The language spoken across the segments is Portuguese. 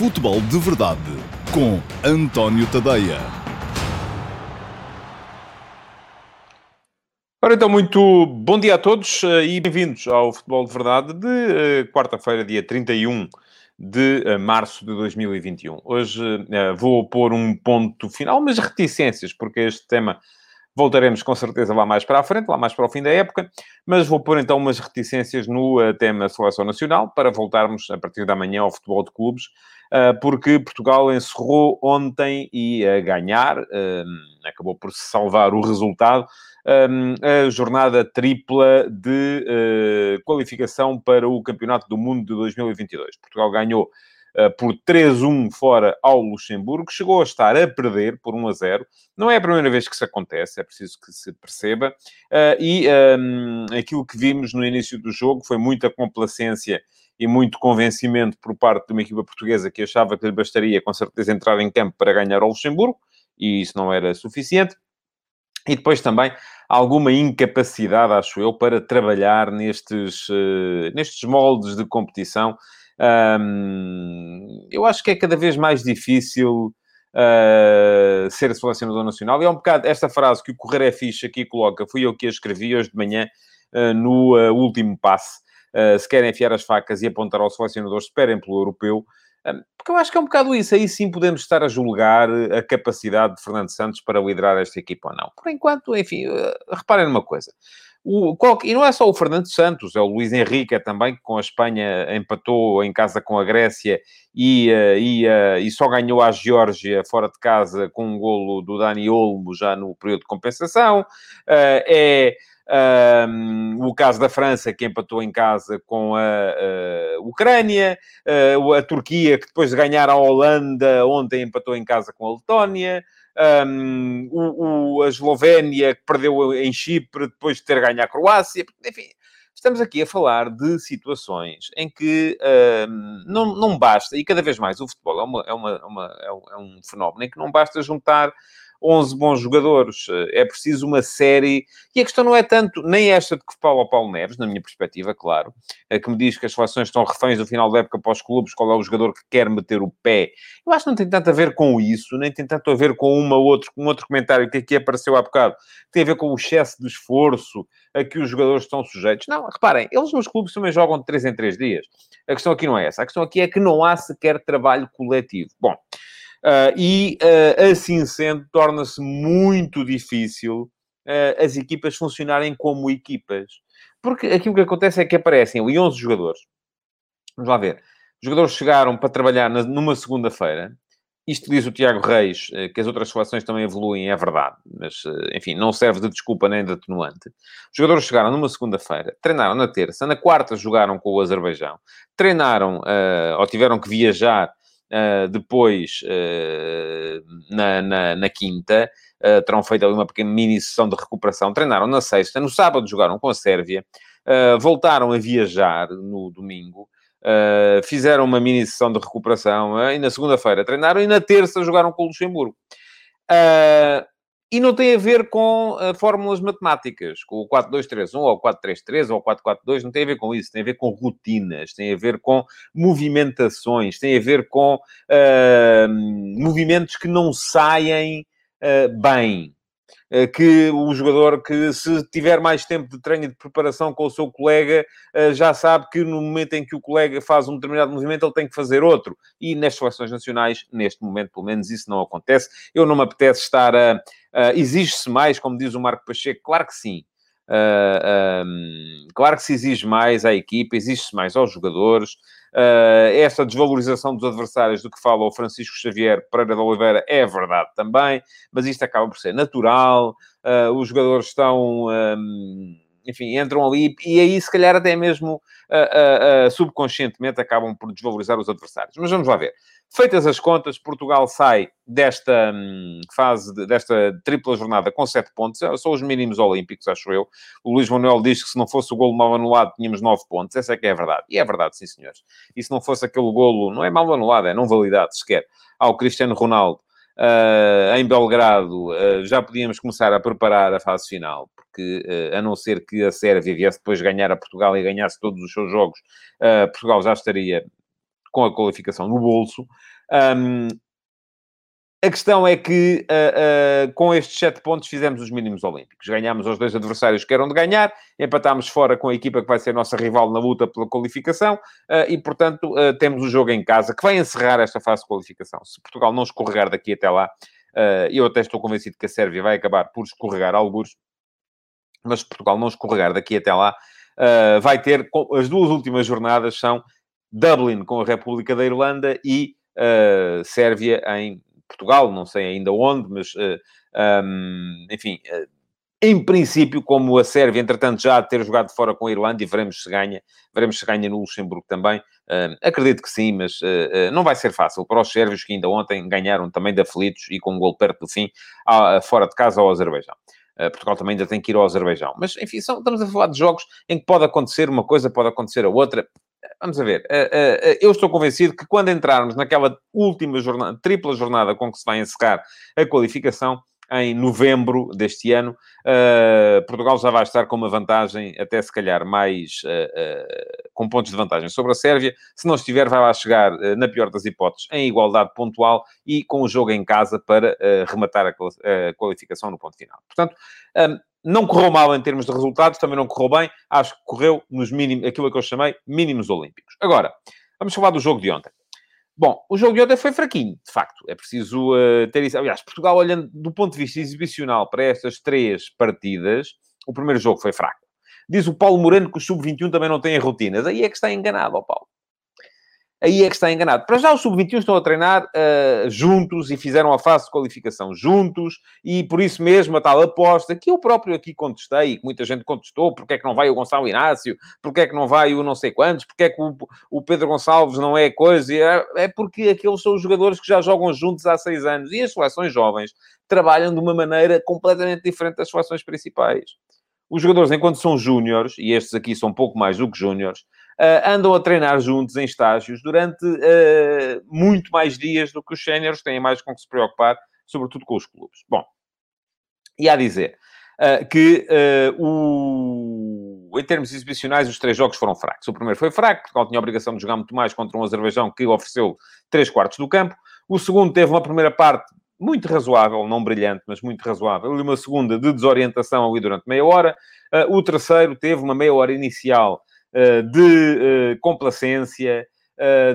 Futebol de Verdade, com António Tadeia. Ora então, muito bom dia a todos e bem-vindos ao Futebol de Verdade de quarta-feira, dia 31 de março de 2021. Hoje vou pôr um ponto final, mas reticências, porque este tema voltaremos com certeza lá mais para a frente, lá mais para o fim da época, mas vou pôr então umas reticências no tema Seleção Nacional para voltarmos a partir da manhã ao futebol de clubes, porque Portugal encerrou ontem e a ganhar, acabou por se salvar o resultado, a jornada tripla de qualificação para o Campeonato do Mundo de 2022. Portugal ganhou por 3-1 fora ao Luxemburgo, chegou a estar a perder por 1-0. Não é a primeira vez que isso acontece, é preciso que se perceba. Aquilo que vimos no início do jogo foi muita complacência e muito convencimento por parte de uma equipa portuguesa que achava que lhe bastaria, com certeza, entrar em campo para ganhar ao Luxemburgo, e isso não era suficiente. E depois também alguma incapacidade, acho eu, para trabalhar nestes moldes de competição. Eu acho que é cada vez mais difícil ser selecionador nacional. E é um bocado esta frase que o Correr é Fixe aqui coloca, fui eu que a escrevi hoje de manhã no último passe. Se querem afiar as facas e apontar ao selecionador, esperem pelo europeu. Porque eu acho que é um bocado isso. Aí sim podemos estar a julgar a capacidade de Fernando Santos para liderar esta equipa ou não. Por enquanto, enfim, reparem numa coisa. E não é só o Fernando Santos, é o Luís Henrique também, que com a Espanha empatou em casa com a Grécia e só ganhou à Geórgia fora de casa com um golo do Dani Olmo já no período de compensação. O caso da França, que empatou em casa com a Ucrânia, a Turquia, que depois de ganhar à Holanda ontem empatou em casa com a Letónia. A Eslovénia, que perdeu em Chipre depois de ter ganho a Croácia. Enfim, estamos aqui a falar de situações em que não basta, e cada vez mais o futebol é um fenómeno em que não basta juntar 11 bons jogadores, é preciso uma série, e a questão não é tanto, nem esta de que fala o Paulo Neves, na minha perspectiva, claro, que me diz que as seleções estão reféns do final da época para os clubes, qual é o jogador que quer meter o pé. Eu acho que não tem tanto a ver com isso, nem tem tanto a ver com um outro comentário que aqui apareceu há bocado, que tem a ver com o excesso de esforço a que os jogadores estão sujeitos. Não, reparem, eles nos clubes também jogam de 3 em 3 dias. A questão aqui não é essa, a questão aqui é que não há sequer trabalho coletivo. Bom, assim sendo, torna-se muito difícil as equipas funcionarem como equipas. Porque aquilo que acontece é que aparecem ali 11 jogadores. Vamos lá ver. Os jogadores chegaram para trabalhar numa segunda-feira. Isto diz o Tiago Reis, que as outras seleções também evoluem, é verdade. Mas, enfim, não serve de desculpa nem de atenuante. Os jogadores chegaram numa segunda-feira, treinaram na terça, na quarta jogaram com o Azerbaijão, treinaram ou tiveram que viajar depois, na quinta, terão feito ali uma pequena mini sessão de recuperação, treinaram na sexta, no sábado jogaram com a Sérvia, voltaram a viajar no domingo, fizeram uma mini sessão de recuperação, e na segunda-feira treinaram, e na terça jogaram com o Luxemburgo. E não tem a ver com fórmulas matemáticas, com o 4-2-3-1, ou 4-3-3, ou 4-4-2, não tem a ver com isso, tem a ver com rotinas, tem a ver com movimentações, tem a ver com movimentos que não saem bem. Que o jogador que, se tiver mais tempo de treino e de preparação com o seu colega, já sabe que no momento em que o colega faz um determinado movimento, ele tem que fazer outro. E nas seleções nacionais, neste momento, pelo menos, isso não acontece. Eu não me apetece estar a... exige-se mais, como diz o Marco Pacheco, claro que sim. Claro que se exige mais à equipa, exige-se mais aos jogadores. Essa desvalorização dos adversários do que fala o Francisco Xavier Pereira de Oliveira é verdade também, mas isto acaba por ser natural. Os jogadores estão, enfim, entram ali e aí se calhar até mesmo subconscientemente acabam por desvalorizar os adversários. Mas vamos lá ver. Feitas as contas, Portugal sai desta fase, desta tripla jornada com 7 pontos. São os mínimos olímpicos, acho eu. O Luís Manuel diz que se não fosse o golo mal anulado, tínhamos 9 pontos. Essa é que é a verdade. E é verdade, sim, senhores. E se não fosse aquele golo, não é mal anulado, é não validado sequer, ao Cristiano Ronaldo, em Belgrado, já podíamos começar a preparar a fase final. Porque, a não ser que a Sérvia viesse depois ganhar a Portugal e ganhasse todos os seus jogos, Portugal já estaria... com a qualificação no bolso. A questão é que, com estes 7 pontos, fizemos os mínimos olímpicos. Ganhámos aos 2 adversários que eram de ganhar, empatámos fora com a equipa que vai ser nossa rival na luta pela qualificação e, portanto, temos o jogo em casa, que vai encerrar esta fase de qualificação. Se Portugal não escorregar daqui até lá, eu até estou convencido que a Sérvia vai acabar por escorregar algures, mas se Portugal não escorregar daqui até lá, vai ter... As duas últimas jornadas são Dublin com a República da Irlanda e Sérvia em... Portugal, não sei ainda onde, mas, enfim, em princípio, como a Sérvia, entretanto, já ter jogado fora com a Irlanda, e veremos se ganha no Luxemburgo também, acredito que sim, mas não vai ser fácil para os sérvios, que ainda ontem ganharam também de aflitos e com um gol perto do fim, fora de casa ao Azerbaijão. Portugal também ainda tem que ir ao Azerbaijão. Mas, enfim, estamos a falar de jogos em que pode acontecer uma coisa, pode acontecer a outra... Vamos a ver. Eu estou convencido que quando entrarmos naquela última jornada, tripla jornada com que se vai encerrar a qualificação, em novembro deste ano, Portugal já vai estar com uma vantagem, até se calhar mais... com pontos de vantagem sobre a Sérvia. Se não estiver, vai lá chegar, na pior das hipóteses, em igualdade pontual e com o jogo em casa para rematar a qualificação no ponto final. Portanto... Não correu mal em termos de resultados, também não correu bem. Acho que correu nos mínimos, aquilo que eu chamei mínimos olímpicos. Agora, vamos falar do jogo de ontem. Bom, o jogo de ontem foi fraquinho, de facto. É preciso ter isso. Aliás, Portugal, olhando do ponto de vista exibicional para estas 3 partidas, o primeiro jogo foi fraco. Diz o Paulo Moreno que o Sub-21 também não tem rotinas. Aí é que está enganado, ó Paulo. Aí é que está enganado. Para já, os sub-21 estão a treinar juntos e fizeram a fase de qualificação juntos e, por isso mesmo, a tal aposta que eu próprio aqui contestei e que muita gente contestou, porque é que não vai o Gonçalo Inácio, porque é que não vai o não sei quantos, porque é que o Pedro Gonçalves não é coisa... É porque aqueles são os jogadores que já jogam juntos há 6 anos e as seleções jovens trabalham de uma maneira completamente diferente das seleções principais. Os jogadores, enquanto são júniores, e estes aqui são pouco mais do que júniores, andam a treinar juntos em estágios durante muito mais dias do que os séniores, têm mais com que se preocupar, sobretudo com os clubes. Bom, e há a dizer que em termos exibicionais, os 3 jogos foram fracos. O primeiro foi fraco, Portugal tinha a obrigação de jogar muito mais contra um Azerbaijão que ofereceu 3/4 do campo. O segundo teve uma primeira parte muito razoável, não brilhante, mas muito razoável, e uma segunda de desorientação ali durante meia hora. O terceiro teve uma meia hora inicial de complacência,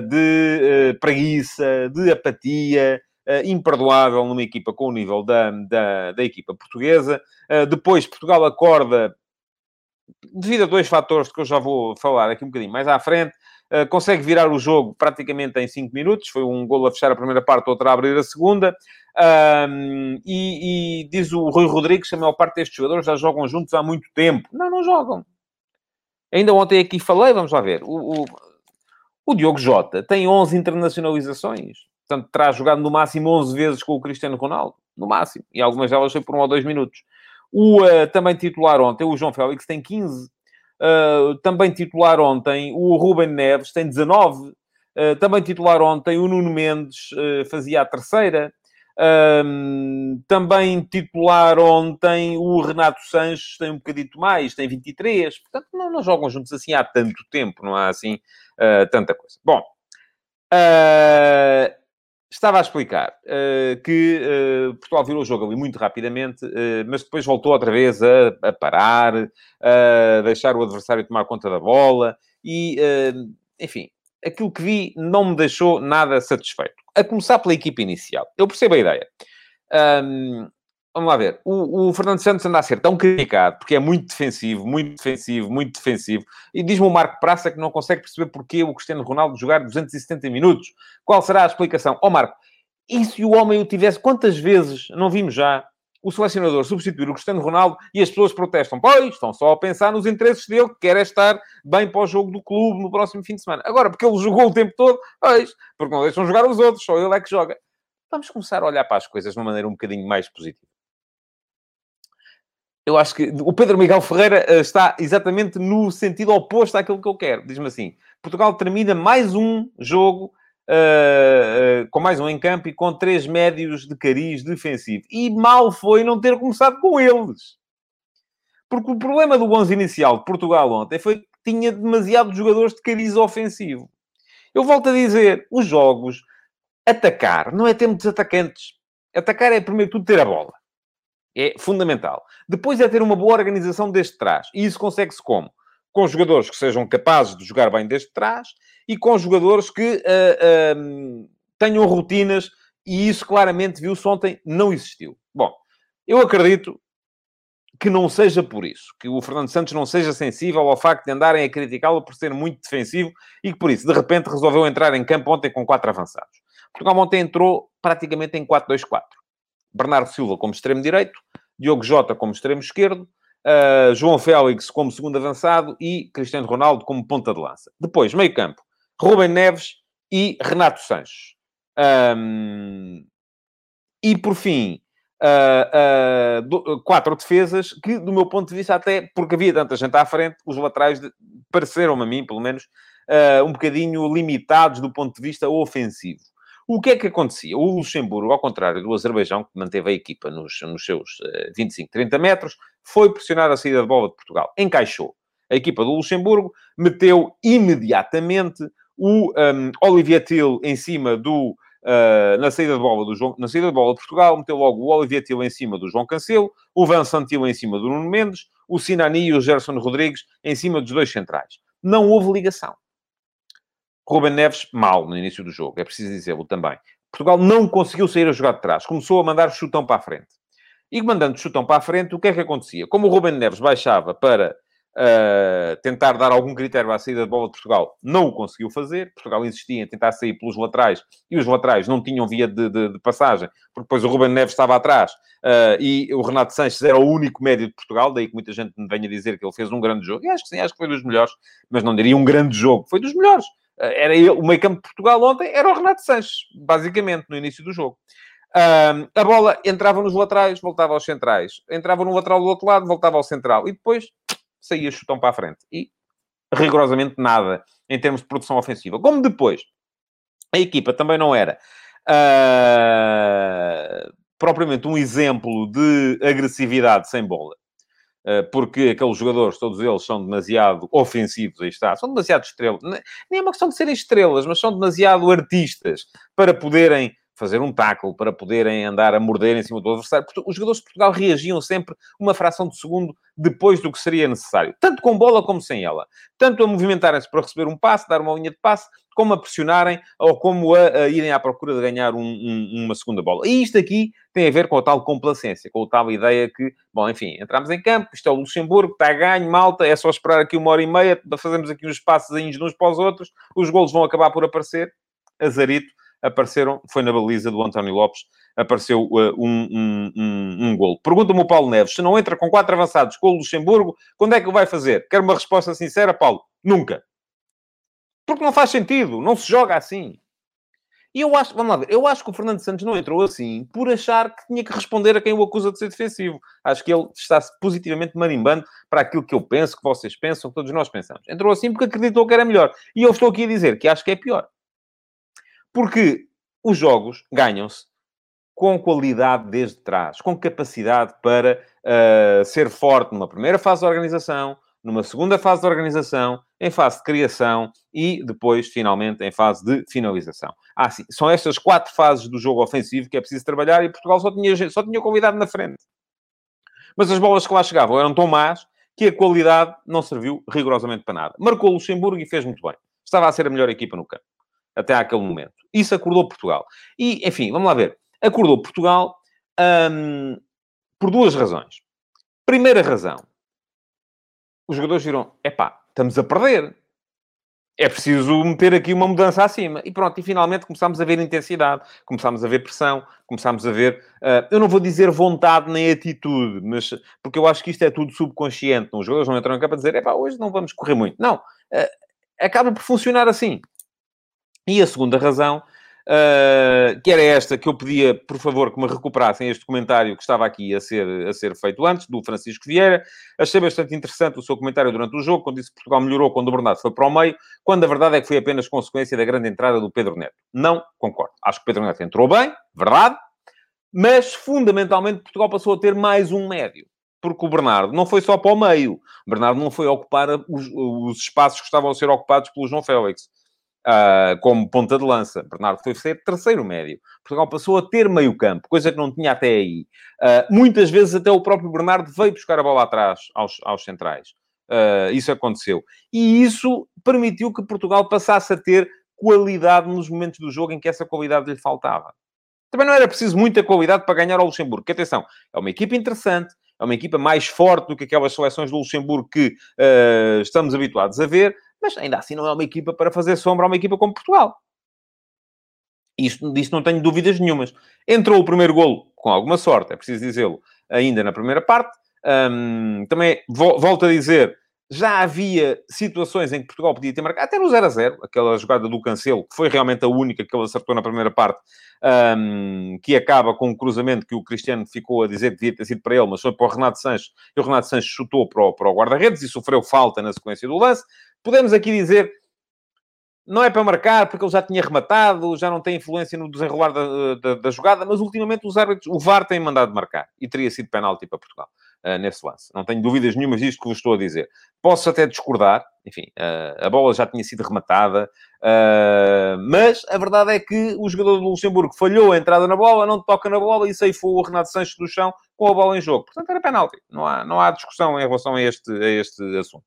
de preguiça, de apatia, imperdoável numa equipa com o nível da equipa portuguesa. Depois, Portugal acorda, devido a 2 fatores que eu já vou falar aqui um bocadinho mais à frente, consegue virar o jogo praticamente em 5 minutos. Foi um golo a fechar a primeira parte, outro a abrir a segunda. E diz o Rui Rodrigues que a maior parte destes jogadores já jogam juntos há muito tempo. Não jogam. Ainda ontem aqui falei, vamos lá ver, o Diogo Jota tem 11 internacionalizações. Portanto, terá jogado no máximo 11 vezes com o Cristiano Ronaldo. No máximo. E algumas delas foi por 1 ou 2 minutos. Também titular ontem, o João Félix, tem 15. Também titular ontem, o Rúben Neves, tem 19. Também titular ontem, o Nuno Mendes fazia a 3ª. Também titular ontem o Renato Sanches, tem um bocadito mais, tem 23. Portanto, não jogam juntos assim há tanto tempo, não há assim tanta coisa. Bom, estava a explicar que Portugal virou o jogo ali muito rapidamente, mas depois voltou outra vez a parar, a deixar o adversário tomar conta da bola e, enfim... Aquilo que vi não me deixou nada satisfeito. A começar pela equipa inicial. Eu percebo a ideia. Vamos lá ver. O Fernando Santos anda a ser tão criticado, porque é muito defensivo, muito defensivo, muito defensivo. E diz-me o Marco Praça que não consegue perceber porquê o Cristiano Ronaldo jogar 270 minutos. Qual será a explicação? Ó Marco, e se o homem o tivesse... Quantas vezes não vimos já o selecionador substituir o Cristiano Ronaldo e as pessoas protestam? Pois, estão só a pensar nos interesses dele, que quer é estar bem para o jogo do clube no próximo fim de semana. Agora, porque ele jogou o tempo todo, pois, porque não deixam jogar os outros, só ele é que joga. Vamos começar a olhar para as coisas de uma maneira um bocadinho mais positiva. Eu acho que o Pedro Miguel Ferreira está exatamente no sentido oposto àquilo que eu quero. Diz-me assim, Portugal termina mais um jogo... com mais um em campo e com 3 médios de cariz defensivo. E mal foi não ter começado com eles. Porque o problema do 11 inicial de Portugal ontem foi que tinha demasiados jogadores de cariz ofensivo. Eu volto a dizer, os jogos, atacar, não é termos atacantes. Atacar é, primeiro de tudo, ter a bola. É fundamental. Depois é ter uma boa organização desde trás. E isso consegue-se como? Com jogadores que sejam capazes de jogar bem desde trás e com jogadores que tenham rotinas, e isso claramente viu-se ontem, não existiu. Bom, eu acredito que não seja por isso, que o Fernando Santos não seja sensível ao facto de andarem a criticá-lo por ser muito defensivo e que, por isso, de repente resolveu entrar em campo ontem com 4 avançados. Portugal ontem entrou praticamente em 4-2-4. Bernardo Silva como extremo direito, Diogo Jota como extremo esquerdo, João Félix como segundo avançado e Cristiano Ronaldo como ponta de lança. Depois, meio campo, Rúben Neves e Renato Sanches. E, por fim, 4 defesas que, do meu ponto de vista, até porque havia tanta gente à frente, os laterais pareceram-me a mim, pelo menos, um bocadinho limitados do ponto de vista ofensivo. O que é que acontecia? O Luxemburgo, ao contrário do Azerbaijão, que manteve a equipa nos seus 25, 30 metros, foi pressionar a saída de bola de Portugal. Encaixou. A equipa do Luxemburgo meteu imediatamente o Olivier Thiel em cima do... na saída de bola de Portugal, meteu logo o Olivier Thiel em cima do João Cancelo, o Van Santil em cima do Nuno Mendes, o Sinani e o Gerson Rodrigues em cima dos 2 centrais. Não houve ligação. Rúben Neves, mal no início do jogo, é preciso dizê-lo também. Portugal não conseguiu sair a jogar de trás, começou a mandar chutão para a frente. E mandando chutão para a frente, o que é que acontecia? Como o Rúben Neves baixava para tentar dar algum critério à saída de bola de Portugal, não o conseguiu fazer. Portugal insistia em tentar sair pelos laterais e os laterais não tinham via de passagem, porque depois o Rúben Neves estava atrás e o Renato Sanches era o único médio de Portugal, daí que muita gente me venha dizer que ele fez um grande jogo. E acho que sim, acho que foi dos melhores, mas não diria um grande jogo, foi dos melhores. Era ele, o meio-campo de Portugal ontem era o Renato Sanches, basicamente, no início do jogo. A bola entrava nos laterais, voltava aos centrais, entrava no lateral do outro lado, voltava ao central e depois... saía chutão para a frente. E rigorosamente nada em termos de produção ofensiva. Como depois, a equipa também não era propriamente um exemplo de agressividade sem bola. Porque aqueles jogadores, todos eles, são demasiado ofensivos, aí está. São demasiado estrelas. Nem é uma questão de serem estrelas, mas são demasiado artistas para poderem fazer um tackle, para poderem andar a morder em cima do adversário. Os jogadores de Portugal reagiam sempre uma fração de segundo depois do que seria necessário. Tanto com bola como sem ela. Tanto a movimentarem-se para receber um passe, dar uma linha de passe, como a pressionarem ou como a irem à procura de ganhar uma segunda bola. E isto aqui tem a ver com a tal complacência, com a tal ideia que, bom, enfim, entramos em campo, isto é o Luxemburgo, está a ganho, malta, é só esperar aqui 1h30, fazemos aqui uns passezinhos de uns para os outros, os golos vão acabar por aparecer, azarito. Apareceram, foi na baliza do António Lopes, apareceu um golo. Pergunta-me o Paulo Neves, se não entra com 4 avançados com o Luxemburgo, quando é que o vai fazer? Quero uma resposta sincera, Paulo. Nunca. Porque não faz sentido, não se joga assim. E eu acho, vamos lá ver, eu acho que o Fernando Santos não entrou assim por achar que tinha que responder a quem o acusa de ser defensivo. Acho que ele está-se positivamente marimbando para aquilo que eu penso, que vocês pensam, que todos nós pensamos. Entrou assim porque acreditou que era melhor. E eu estou aqui a dizer que acho que é pior. Porque os jogos ganham-se com qualidade desde trás, com capacidade para ser forte numa primeira fase de organização, numa segunda fase de organização, em fase de criação e depois, finalmente, em fase de finalização. Ah, sim, são estas 4 fases do jogo ofensivo que é preciso trabalhar e Portugal só tinha qualidade na frente. Mas as bolas que lá chegavam eram tão más que a qualidade não serviu rigorosamente para nada. Marcou o Luxemburgo e fez muito bem. Estava a ser a melhor equipa no campo. Até àquele momento. Isso acordou Portugal. E, enfim, vamos lá ver. Acordou Portugal por 2 razões. Primeira razão. Os jogadores viram, epá, estamos a perder. É preciso meter aqui uma mudança acima. E pronto, e finalmente começámos a ver intensidade. Começámos a ver pressão. Começámos a ver... eu não vou dizer vontade nem atitude, mas porque eu acho que isto é tudo subconsciente. Os jogadores não entram em campo a dizer, epá, hoje não vamos correr muito. Não. Acaba por funcionar assim. E a segunda razão, que era esta, que eu pedia, por favor, que me recuperassem este comentário que estava aqui a ser feito antes, do Francisco Vieira. Achei bastante interessante o seu comentário durante o jogo, quando disse que Portugal melhorou quando o Bernardo foi para o meio, quando a verdade é que foi apenas consequência da grande entrada do Pedro Neto. Não concordo. Acho que o Pedro Neto entrou bem, verdade, mas, fundamentalmente, Portugal passou a ter mais um médio. Porque o Bernardo não foi só para o meio. O Bernardo não foi ocupar os espaços que estavam a ser ocupados pelo João Félix. como ponta de lança. Bernardo foi ser terceiro médio. Portugal passou a ter meio campo, coisa que não tinha até aí. Muitas vezes até o próprio Bernardo veio buscar a bola atrás aos centrais. Isso aconteceu. E isso permitiu que Portugal passasse a ter qualidade nos momentos do jogo em que essa qualidade lhe faltava. Também não era preciso muita qualidade para ganhar ao Luxemburgo. Que, atenção, é uma equipa interessante, é uma equipa mais forte do que aquelas seleções do Luxemburgo que estamos habituados a ver, mas ainda assim não é uma equipa para fazer sombra a uma equipa como Portugal. Isto, disso não tenho dúvidas nenhumas. Entrou o primeiro golo, com alguma sorte, é preciso dizê-lo, ainda na primeira parte. Também, volto a dizer, já havia situações em que Portugal podia ter marcado, até no 0-0, aquela jogada do Cancelo, que foi realmente a única que ele acertou na primeira parte, que acaba com um cruzamento que o Cristiano ficou a dizer que devia ter sido para ele, mas foi para o Renato Sanches, e o Renato Sanches chutou para o guarda-redes e sofreu falta na sequência do lance. Podemos aqui dizer, não é para marcar, porque ele já tinha rematado, já não tem influência no desenrolar da jogada, mas ultimamente os árbitros, o VAR tem mandado marcar, e teria sido penalti para Portugal. Nesse lance. Não tenho dúvidas nenhumas disto que vos estou a dizer. Posso até discordar, enfim, a bola já tinha sido rematada, mas a verdade é que o jogador do Luxemburgo falhou a entrada na bola, não toca na bola e ceifou o Renato Sanches do chão com a bola em jogo. Portanto, era penalti. Não há discussão em relação a este assunto.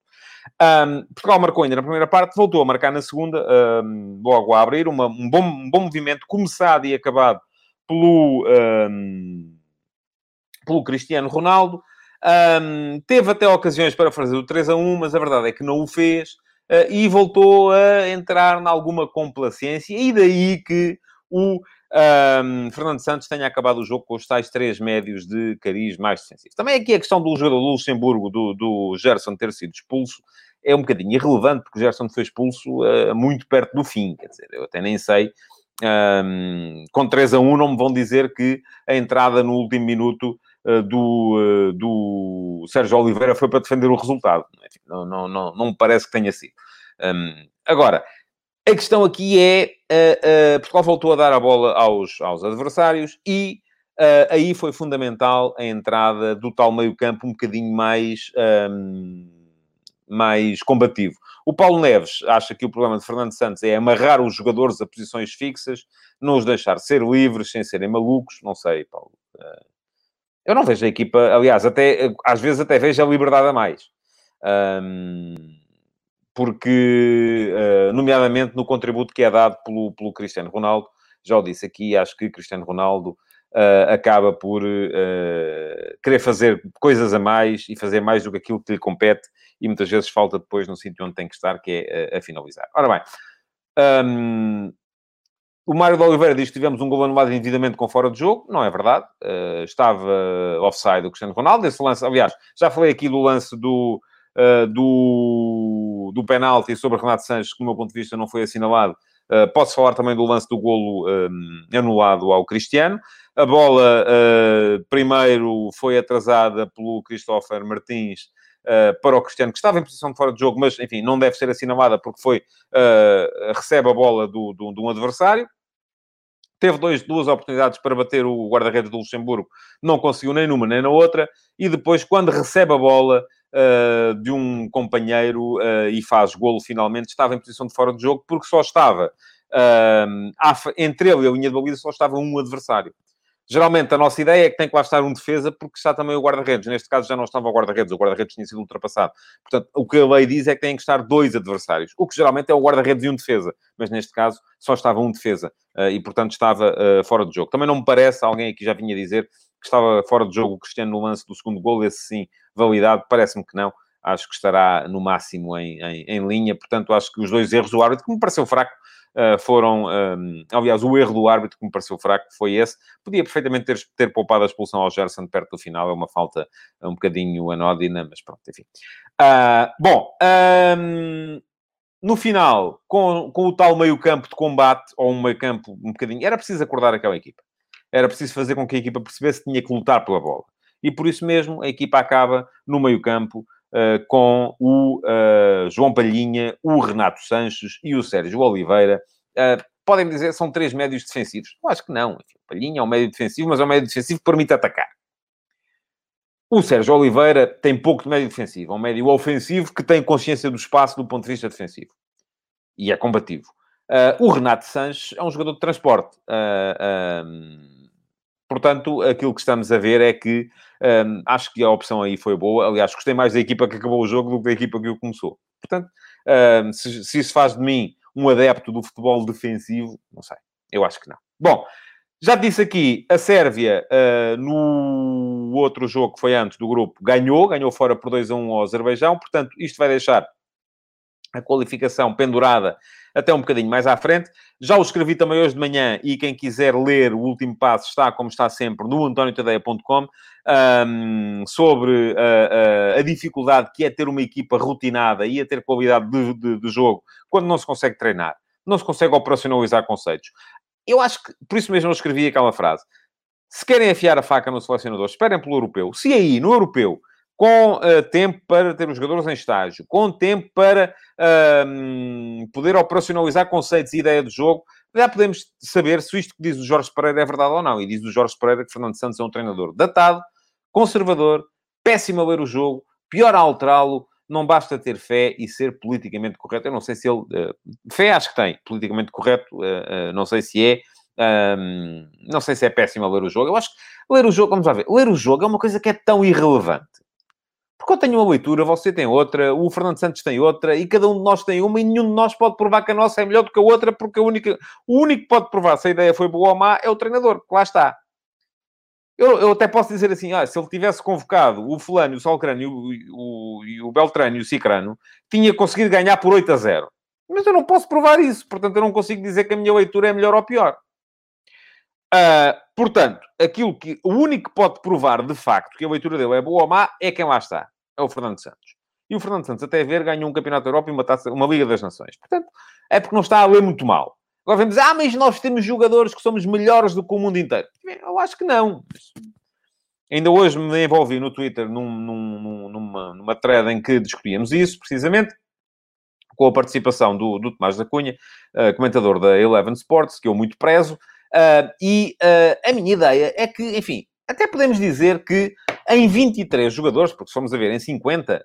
Portugal marcou ainda na primeira parte, voltou a marcar na segunda, logo a abrir, um bom movimento começado e acabado pelo Cristiano Ronaldo. Teve até ocasiões para fazer o 3-1, mas a verdade é que não o fez e voltou a entrar em alguma complacência, e daí que o Fernando Santos tenha acabado o jogo com os tais três médios de cariz mais defensivo. Também aqui a questão do jogador do Luxemburgo, do Gerson ter sido expulso, é um bocadinho irrelevante, porque o Gerson foi expulso muito perto do fim, quer dizer, eu até nem sei. Com 3-1 não me vão dizer que a entrada no último minuto do Sérgio Oliveira foi para defender o resultado. Enfim, não me parece que tenha sido. Agora, a questão aqui é... Portugal voltou a dar a bola aos adversários e aí foi fundamental a entrada do tal meio-campo um bocadinho mais combativo. O Paulo Neves acha que o problema de Fernando Santos é amarrar os jogadores a posições fixas, não os deixar ser livres sem serem malucos. Não sei, Paulo... Eu não vejo a equipa, aliás, até, às vezes até vejo a liberdade a mais. Porque, nomeadamente, no contributo que é dado pelo Cristiano Ronaldo, já o disse aqui, acho que Cristiano Ronaldo acaba por querer fazer coisas a mais e fazer mais do que aquilo que lhe compete e muitas vezes falta depois no sítio onde tem que estar, que é a finalizar. Ora bem... O Mário de Oliveira diz que tivemos um gol anulado indevidamente com fora de jogo. Não é verdade. Estava offside o Cristiano Ronaldo. Esse lance, aliás, já falei aqui do lance do penalti sobre Renato Sanches, que, do meu ponto de vista, não foi assinalado. Posso falar também do lance do golo anulado ao Cristiano. A bola, primeiro, foi atrasada pelo Christopher Martins para o Cristiano, que estava em posição de fora de jogo, mas, enfim, não deve ser assinalada porque foi... recebe a bola de um adversário. Teve duas oportunidades para bater o guarda-redes do Luxemburgo. Não conseguiu nem numa nem na outra. E depois, quando recebe a bola de um companheiro e faz golo, finalmente, estava em posição de fora de jogo porque só estava... entre ele e a linha de baliza só estava um adversário. Geralmente, a nossa ideia é que tem que lá estar um defesa, porque está também o guarda-redes. Neste caso, já não estava o guarda-redes tinha sido ultrapassado. Portanto, o que a lei diz é que têm que estar dois adversários, o que geralmente é o guarda-redes e um defesa. Mas, neste caso, só estava um defesa e, portanto, estava fora de jogo. Também não me parece, alguém aqui já vinha dizer, que estava fora de jogo o Cristiano no lance do segundo golo. Esse, sim, validado. Parece-me que não. Acho que estará, no máximo, em linha. Portanto, acho que os dois erros do árbitro, que me pareceu fraco, foram... aliás, o erro do árbitro que me pareceu fraco foi esse. Podia perfeitamente ter poupado a expulsão ao Gerson perto do final. É uma falta um bocadinho anódina, mas pronto, enfim. No final, com o tal meio-campo de combate, ou um meio-campo um bocadinho... Era preciso acordar aquela equipa. Era preciso fazer com que a equipa percebesse que tinha que lutar pela bola. E por isso mesmo, a equipa acaba no meio-campo com o João Palhinha, o Renato Sanches e o Sérgio Oliveira. Podem dizer que são três médios defensivos. Eu acho que não. Enfim, o Palhinha é um médio defensivo, mas é um médio defensivo que permite atacar. O Sérgio Oliveira tem pouco de médio defensivo. É um médio ofensivo que tem consciência do espaço do ponto de vista defensivo. E é combativo. O Renato Sanches é um jogador de transporte. Portanto, aquilo que estamos a ver é que acho que a opção aí foi boa. Aliás, gostei mais da equipa que acabou o jogo do que da equipa que o começou. Portanto, se isso faz de mim um adepto do futebol defensivo, não sei. Eu acho que não. Bom, já disse aqui, a Sérvia, no outro jogo que foi antes do grupo, ganhou fora por 2-1 ao Azerbaijão. Portanto, isto vai deixar a qualificação pendurada até um bocadinho mais à frente. Já o escrevi também hoje de manhã e quem quiser ler o último passo está, como está sempre, no antoniotadeia.com, sobre a dificuldade que é ter uma equipa rotinada e a ter qualidade de jogo quando não se consegue treinar, não se consegue operacionalizar conceitos. Eu acho que, por isso mesmo eu escrevi aquela frase, se querem afiar a faca no selecionador, esperem pelo europeu. Se aí, no europeu, com tempo para ter os jogadores em estágio, com tempo para poder operacionalizar conceitos e ideia de jogo, já podemos saber se isto que diz o Jorge Pereira é verdade ou não. E diz o Jorge Pereira que Fernando Santos é um treinador datado, conservador, péssimo a ler o jogo, pior a alterá-lo, não basta ter fé e ser politicamente correto. Eu não sei se ele... fé acho que tem, politicamente correto, não sei se é... não sei se é péssimo a ler o jogo. Eu acho que ler o jogo... Vamos lá ver. Ler o jogo é uma coisa que é tão irrelevante. Porque eu tenho uma leitura, você tem outra, o Fernando Santos tem outra, e cada um de nós tem uma, e nenhum de nós pode provar que a nossa é melhor do que a outra, porque o único que pode provar se a ideia foi boa ou má é o treinador, que lá está. Eu até posso dizer assim, se ele tivesse convocado o fulano, o Salcrano, o Beltrano e o Cicrano, tinha conseguido ganhar por 8-0. Mas eu não posso provar isso, portanto eu não consigo dizer que a minha leitura é melhor ou pior. Portanto, aquilo que o único que pode provar de facto que a leitura dele é boa ou má é quem lá está, é o Fernando Santos. E o Fernando Santos, até ver, ganhou um Campeonato da Europa e uma Liga das Nações. Portanto, é porque não está a ler muito mal. Agora vamos dizer, mas nós temos jogadores que somos melhores do que o mundo inteiro. Eu acho que não. Ainda hoje me envolvi no Twitter numa thread em que discutíamos isso, precisamente, com a participação do Tomás da Cunha, comentador da Eleven Sports, que eu muito prezo. A minha ideia é que, enfim, até podemos dizer que em 23 jogadores, porque se formos a ver em 50,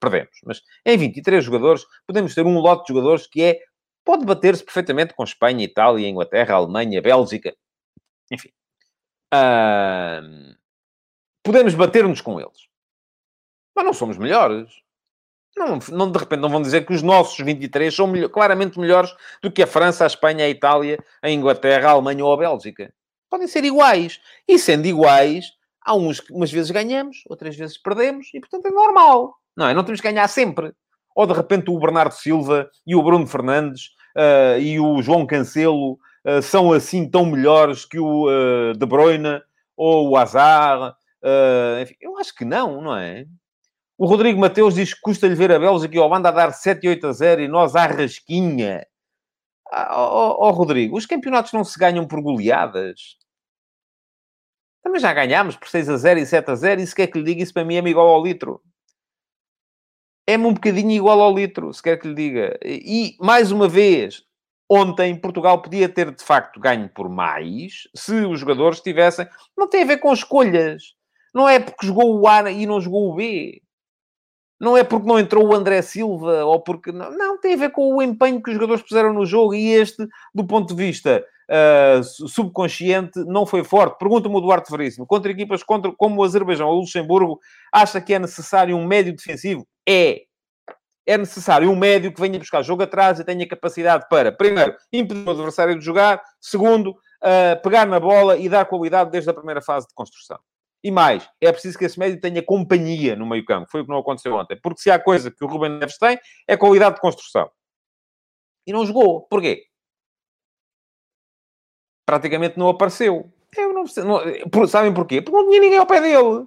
perdemos, mas em 23 jogadores podemos ter um lote de jogadores que pode bater-se perfeitamente com Espanha, Itália, Inglaterra, Alemanha, Bélgica, enfim. Podemos bater-nos com eles. Mas não somos melhores. Não, de repente não vão dizer que os nossos 23 são claramente melhores do que a França, a Espanha, a Itália, a Inglaterra, a Alemanha ou a Bélgica. Podem ser iguais. E sendo iguais, há uns que umas vezes ganhamos, outras vezes perdemos, e portanto é normal. Não é? Não temos que ganhar sempre. Ou de repente o Bernardo Silva e o Bruno Fernandes e o João Cancelo são assim tão melhores que o De Bruyne ou o Hazard. Enfim, eu acho que não é? O Rodrigo Mateus diz que custa-lhe ver a Bélgica e a Holanda a dar 7-8-0 e nós à rasquinha. Rodrigo, os campeonatos não se ganham por goleadas. Também já ganhámos por 6-0 e 7-0 e se quer que lhe diga, isso para mim é-me igual ao litro. É-me um bocadinho igual ao litro, se quer que lhe diga. E, mais uma vez, ontem Portugal podia ter, de facto, ganho por mais se os jogadores tivessem... Não tem a ver com escolhas. Não é porque jogou o A e não jogou o B. Não é porque não entrou o André Silva, ou porque... Não, tem a ver com o empenho que os jogadores puseram no jogo e este, do ponto de vista subconsciente, não foi forte. Pergunta-me o Duarte Veríssimo. Contra equipas como o Azerbaijão ou o Luxemburgo, acha que é necessário um médio defensivo? É. É necessário um médio que venha buscar jogo atrás e tenha capacidade para, primeiro, impedir o adversário de jogar, segundo, pegar na bola e dar qualidade desde a primeira fase de construção. E mais, é preciso que esse médio tenha companhia no meio-campo. Foi o que não aconteceu ontem. Porque se há coisa que o Rúben Neves tem, é qualidade de construção. E não jogou. Porquê? Praticamente não apareceu. Sabem porquê? Porque não tinha ninguém ao pé dele.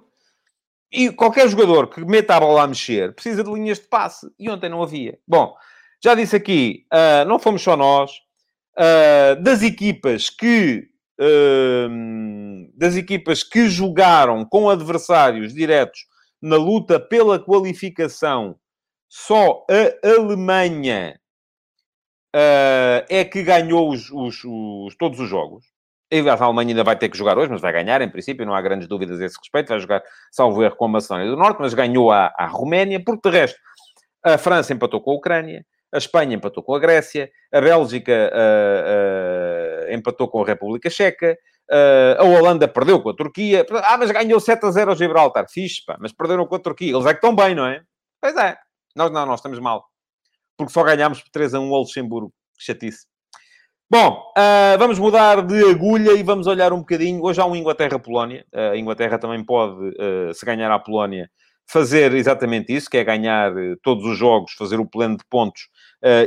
E qualquer jogador que meta a bola a mexer precisa de linhas de passe. E ontem não havia. Bom, já disse aqui, não fomos só nós. Das equipas que... das equipas que jogaram com adversários diretos na luta pela qualificação, só a Alemanha é que ganhou todos os jogos. A Alemanha ainda vai ter que jogar hoje, mas vai ganhar, em princípio, não há grandes dúvidas a esse respeito. Vai jogar, salvo erro, com a Macedónia do Norte, mas ganhou à Roménia, porque, de resto, a França empatou com a Ucrânia, a Espanha empatou com a Grécia, a Bélgica empatou com a República Checa, a Holanda perdeu com a Turquia. Ah, mas ganhou 7-0 ao Gibraltar. Fixe, pá, mas perderam com a Turquia. Eles é que estão bem, não é? Pois é. Nós não, nós estamos mal. Porque só ganhámos por 3-1 ao Luxemburgo. Que chatice. Bom, vamos mudar de agulha e vamos olhar um bocadinho. Hoje há um Inglaterra-Polónia. A Inglaterra também pode, se ganhar à Polónia, fazer exatamente isso, que é ganhar todos os jogos, fazer o pleno de pontos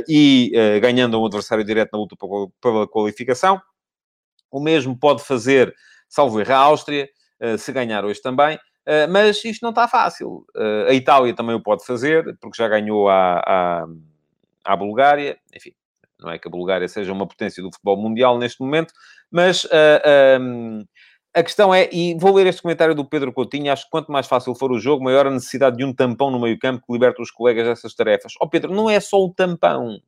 e ganhando um adversário direto na luta pela qualificação. O mesmo pode fazer, salvo erro, a Áustria, se ganhar hoje também. Mas isto não está fácil. A Itália também o pode fazer, porque já ganhou à Bulgária. Enfim. Não é que a Bulgária seja uma potência do futebol mundial neste momento, mas a questão é, e vou ler este comentário do Pedro Coutinho, acho que quanto mais fácil for o jogo, maior a necessidade de um tampão no meio-campo que liberta os colegas dessas tarefas. Ó Pedro, não é só o tampão.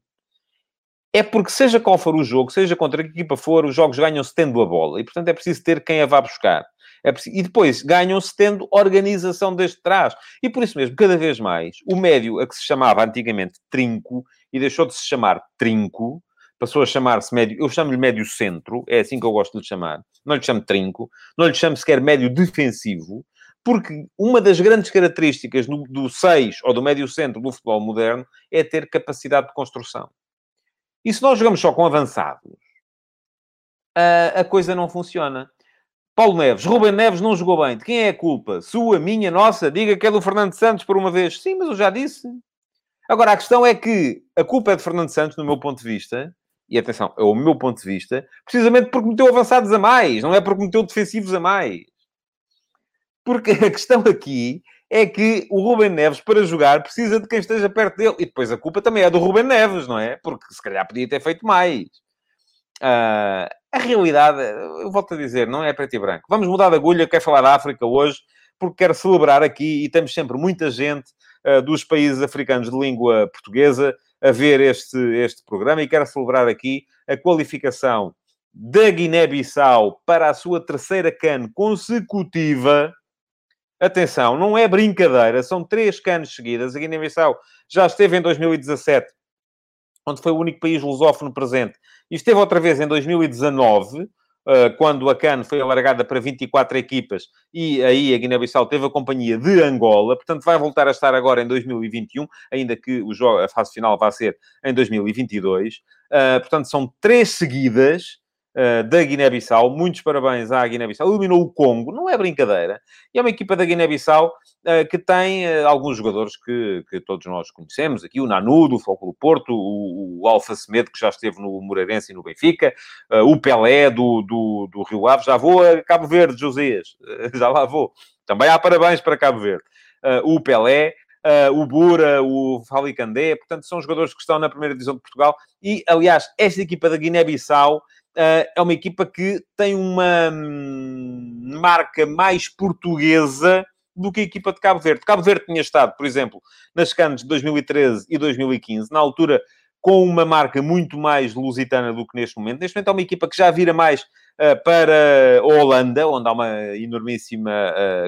É porque seja qual for o jogo, seja contra que equipa for, os jogos ganham-se tendo a bola. E, portanto, é preciso ter quem a vá buscar. E depois ganham-se tendo organização desde trás. E por isso mesmo, cada vez mais, o médio a que se chamava antigamente trinco, e deixou de se chamar trinco, passou a chamar-se médio... Eu chamo-lhe médio centro, é assim que eu gosto de lhe chamar. Não lhe chamo trinco, não lhe chamo sequer médio defensivo, porque uma das grandes características do 6 ou do médio centro do futebol moderno é ter capacidade de construção. E se nós jogamos só com avançados, a coisa não funciona. Paulo Neves. Rúben Neves não jogou bem. De quem é a culpa? Sua, minha, nossa? Diga que é do Fernando Santos por uma vez. Sim, mas eu já disse. Agora, a questão é que a culpa é de Fernando Santos, no meu ponto de vista, e atenção, é o meu ponto de vista, precisamente porque meteu avançados a mais, não é porque meteu defensivos a mais. Porque a questão aqui é que o Rúben Neves, para jogar, precisa de quem esteja perto dele. E depois a culpa também é do Rúben Neves, não é? Porque se calhar podia ter feito mais. A realidade, eu volto a dizer, não é preto e branco. Vamos mudar de agulha, quero falar da África hoje, porque quero celebrar aqui, e temos sempre muita gente dos países africanos de língua portuguesa a ver este programa, e quero celebrar aqui a qualificação da Guiné-Bissau para a sua terceira CAN consecutiva. Atenção, não é brincadeira, são 3 CANs seguidas. A Guiné-Bissau já esteve em 2017, onde foi o único país lusófono presente, e esteve outra vez em 2019, quando a CAN foi alargada para 24 equipas, e aí a Guiné-Bissau teve a companhia de Angola, portanto vai voltar a estar agora em 2021, ainda que a fase final vá ser em 2022. Portanto, são 3 seguidas da Guiné-Bissau. Muitos parabéns à Guiné-Bissau. Eliminou o Congo, não é brincadeira. E é uma equipa da Guiné-Bissau que tem alguns jogadores que todos nós conhecemos aqui. O Nanu, do Futebol Clube do Porto. O Alfa Semedo, que já esteve no Moreirense e no Benfica. O Pelé, do Rio Ave. Já vou a Cabo Verde, Josés. Já lá vou. Também há parabéns para Cabo Verde. O Pelé... o Bura, o Falicandé, portanto, são jogadores que estão na primeira divisão de Portugal. E, aliás, esta equipa da Guiné-Bissau é uma equipa que tem uma marca mais portuguesa do que a equipa de Cabo Verde. Cabo Verde tinha estado, por exemplo, nas CANs de 2013 e 2015, na altura com uma marca muito mais lusitana do que neste momento. Neste momento é uma equipa que já vira mais para a Holanda, onde há uma enormíssima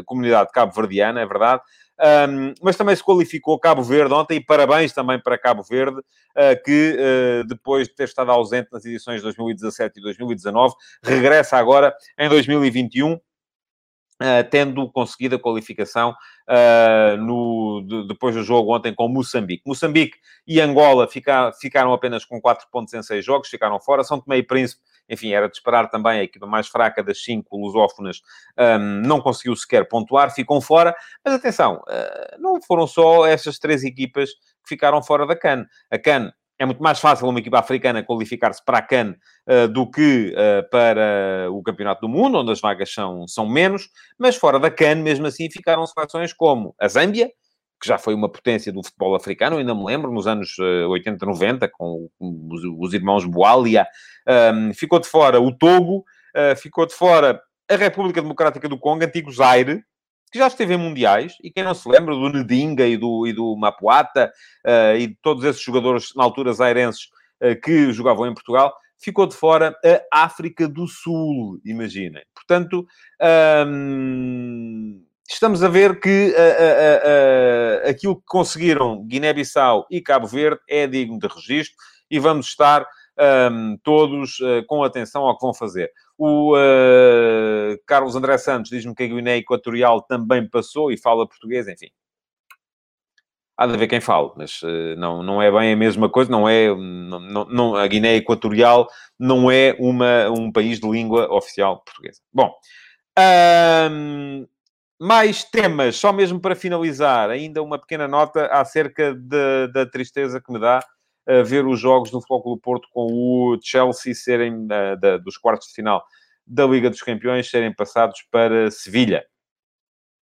comunidade cabo-verdiana, é verdade. Mas também se qualificou Cabo Verde ontem, e parabéns também para Cabo Verde, que depois de ter estado ausente nas edições de 2017 e 2019, regressa agora em 2021, tendo conseguido a qualificação depois do jogo ontem com Moçambique. Moçambique e Angola ficaram apenas com 4 pontos em 6 jogos, ficaram fora. São Tomé e Príncipe, enfim, era de esperar também, a equipa mais fraca das 5 lusófonas não conseguiu sequer pontuar, ficam fora. Mas atenção, não foram só essas 3 equipas que ficaram fora da CAN. A CAN é muito mais fácil uma equipa africana qualificar-se para a CAN do que para o Campeonato do Mundo, onde as vagas são menos. Mas fora da CAN, mesmo assim, ficaram seleções como a Zâmbia, que já foi uma potência do futebol africano, ainda me lembro, nos anos 80, 90, com os irmãos Boalia. Ficou de fora o Togo, ficou de fora a República Democrática do Congo, antigo Zaire, que já esteve em mundiais, e quem não se lembra do Ndinga e do Mapuata, e de todos esses jogadores, na altura, zairenses, que jogavam em Portugal. Ficou de fora a África do Sul, imaginem. Portanto... estamos a ver que aquilo que conseguiram Guiné-Bissau e Cabo Verde é digno de registro e vamos estar todos com atenção ao que vão fazer. O Carlos André Santos diz-me que a Guiné Equatorial também passou e fala português, enfim. Há de ver quem fala, mas não é bem a mesma coisa, não é, a Guiné Equatorial não é um país de língua oficial portuguesa. Bom, mais temas, só mesmo para finalizar, ainda uma pequena nota acerca da tristeza que me dá ver os jogos do Futebol Clube do Porto com o Chelsea serem, dos quartos de final da Liga dos Campeões, serem passados para Sevilha.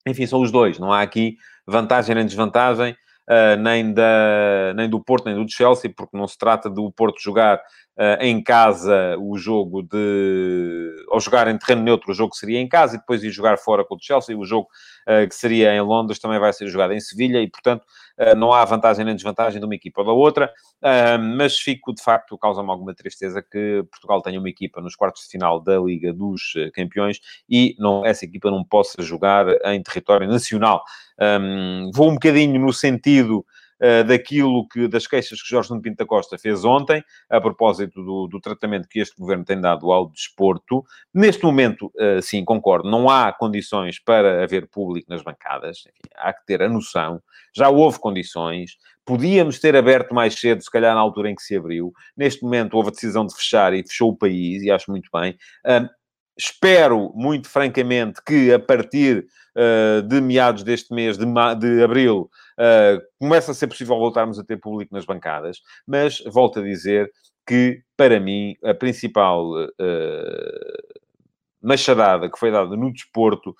Enfim, são os dois, não há aqui vantagem nem desvantagem. Nem do Porto, nem do Chelsea, porque não se trata do Porto jogar em casa o jogo de... Ou jogar em terreno neutro o jogo que seria em casa e depois ir jogar fora com o Chelsea. O jogo que seria em Londres também vai ser jogado em Sevilha e, portanto, não há vantagem nem desvantagem de uma equipa ou da outra. Mas fico, de facto, causa-me alguma tristeza que Portugal tenha uma equipa nos quartos de final da Liga dos Campeões e essa equipa não possa jogar em território nacional. Vou um bocadinho no sentido das queixas que Jorge Nuno Pinto da Costa fez ontem, a propósito do tratamento que este governo tem dado ao desporto. Neste momento, sim, concordo, não há condições para haver público nas bancadas. Enfim, há que ter a noção. Já houve condições. Podíamos ter aberto mais cedo, se calhar na altura em que se abriu. Neste momento houve a decisão de fechar e fechou o país, e acho muito bem. Espero, muito francamente, que a partir de meados deste mês, de abril, comece a ser possível voltarmos a ter público nas bancadas. Mas volto a dizer que, para mim, a principal machadada que foi dada no desporto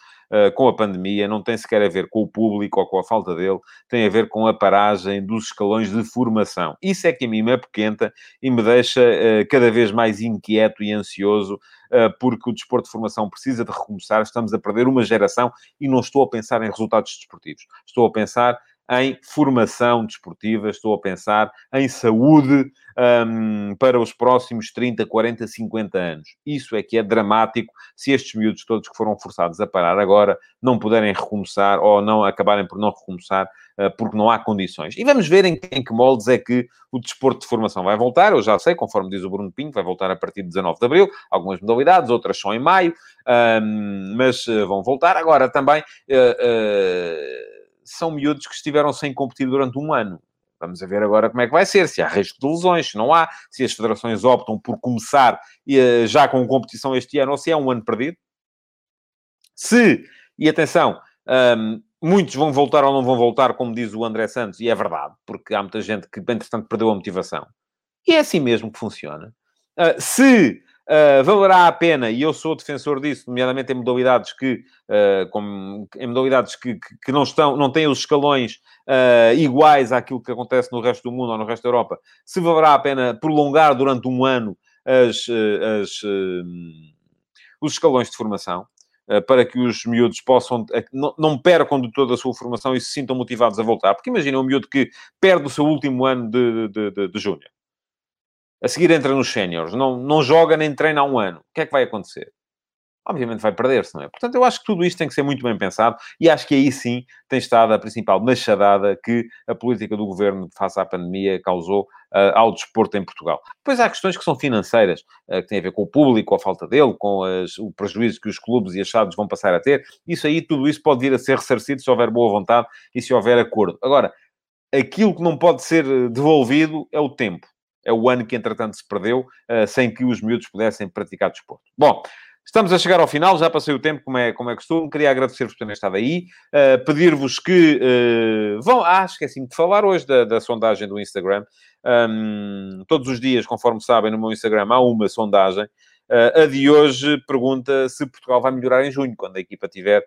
com a pandemia não tem sequer a ver com o público ou com a falta dele, tem a ver com a paragem dos escalões de formação. Isso é que a mim me apoquenta e me deixa cada vez mais inquieto e ansioso, porque o desporto de formação precisa de recomeçar. Estamos a perder uma geração e não estou a pensar em resultados desportivos. Estou a pensar em formação desportiva, estou a pensar em saúde para os próximos 30, 40, 50 anos. Isso é que é dramático se estes miúdos todos que foram forçados a parar agora não puderem recomeçar ou não acabarem por não recomeçar porque não há condições. E vamos ver em que moldes é que o desporto de formação vai voltar. Eu já sei, conforme diz o Bruno Pinho, vai voltar a partir de 19 de abril. Algumas modalidades, outras só em maio, mas vão voltar. Agora também... são miúdos que estiveram sem competir durante um ano. Vamos a ver agora como é que vai ser, se há risco de lesões, se não há, se as federações optam por começar já com competição este ano, ou se é um ano perdido. Se, e atenção, muitos vão voltar ou não vão voltar, como diz o André Santos, e é verdade, porque há muita gente que, entretanto, perdeu a motivação. E é assim mesmo que funciona. Se... valerá a pena, e eu sou defensor disso, nomeadamente em modalidades que não têm os escalões iguais àquilo que acontece no resto do mundo ou no resto da Europa, se valerá a pena prolongar durante um ano os escalões de formação, para que os miúdos possam... Não percam de toda a sua formação e se sintam motivados a voltar. Porque imagina um miúdo que perde o seu último ano de júnior. A seguir entra nos séniores, não joga nem treina há um ano. O que é que vai acontecer? Obviamente vai perder-se, não é? Portanto, eu acho que tudo isto tem que ser muito bem pensado e acho que aí sim tem estado a principal machadada que a política do governo face à pandemia causou ao desporto em Portugal. Depois há questões que são financeiras, que têm a ver com o público, a falta dele, com o prejuízo que os clubes e achados vão passar a ter. Tudo isso pode vir a ser ressarcido se houver boa vontade e se houver acordo. Agora, aquilo que não pode ser devolvido é o tempo. É o ano que, entretanto, se perdeu, sem que os miúdos pudessem praticar desporto. Bom, estamos a chegar ao final. Já passei o tempo, como é costume. Queria agradecer-vos por terem estado aí. Pedir-vos que vão... esqueci-me de falar hoje da sondagem do Instagram. Todos os dias, conforme sabem, no meu Instagram há uma sondagem. A de hoje pergunta se Portugal vai melhorar em junho, quando a equipa tiver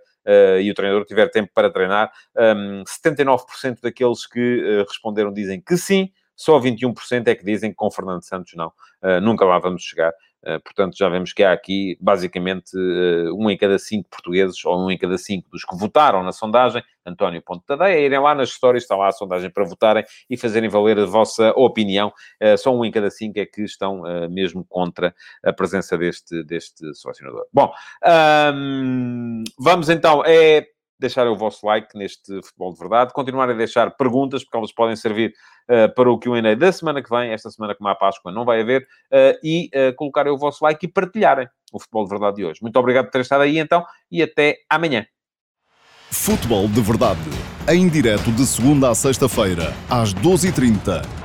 e o treinador tiver tempo para treinar. 79% daqueles que responderam dizem que sim. Só 21% é que dizem que com Fernando Santos não. Nunca lá vamos chegar. Portanto, já vemos que há aqui, basicamente, 1 em cada 5 portugueses, ou 1 em cada 5 dos que votaram na sondagem, António Ponte Tadeia, irem lá nas histórias, está lá a sondagem para votarem e fazerem valer a vossa opinião. Só 1 em cada 5 é que estão mesmo contra a presença deste selecionador. Bom, vamos então... deixarem o vosso like neste Futebol de Verdade, continuar a deixar perguntas, porque elas podem servir para o Q&A da semana que vem, esta semana como há Páscoa não vai haver, e colocarem o vosso like e partilharem o Futebol de Verdade de hoje. Muito obrigado por ter estado aí então, e até amanhã. Futebol de Verdade, em direto de segunda a sexta-feira, às 12h30.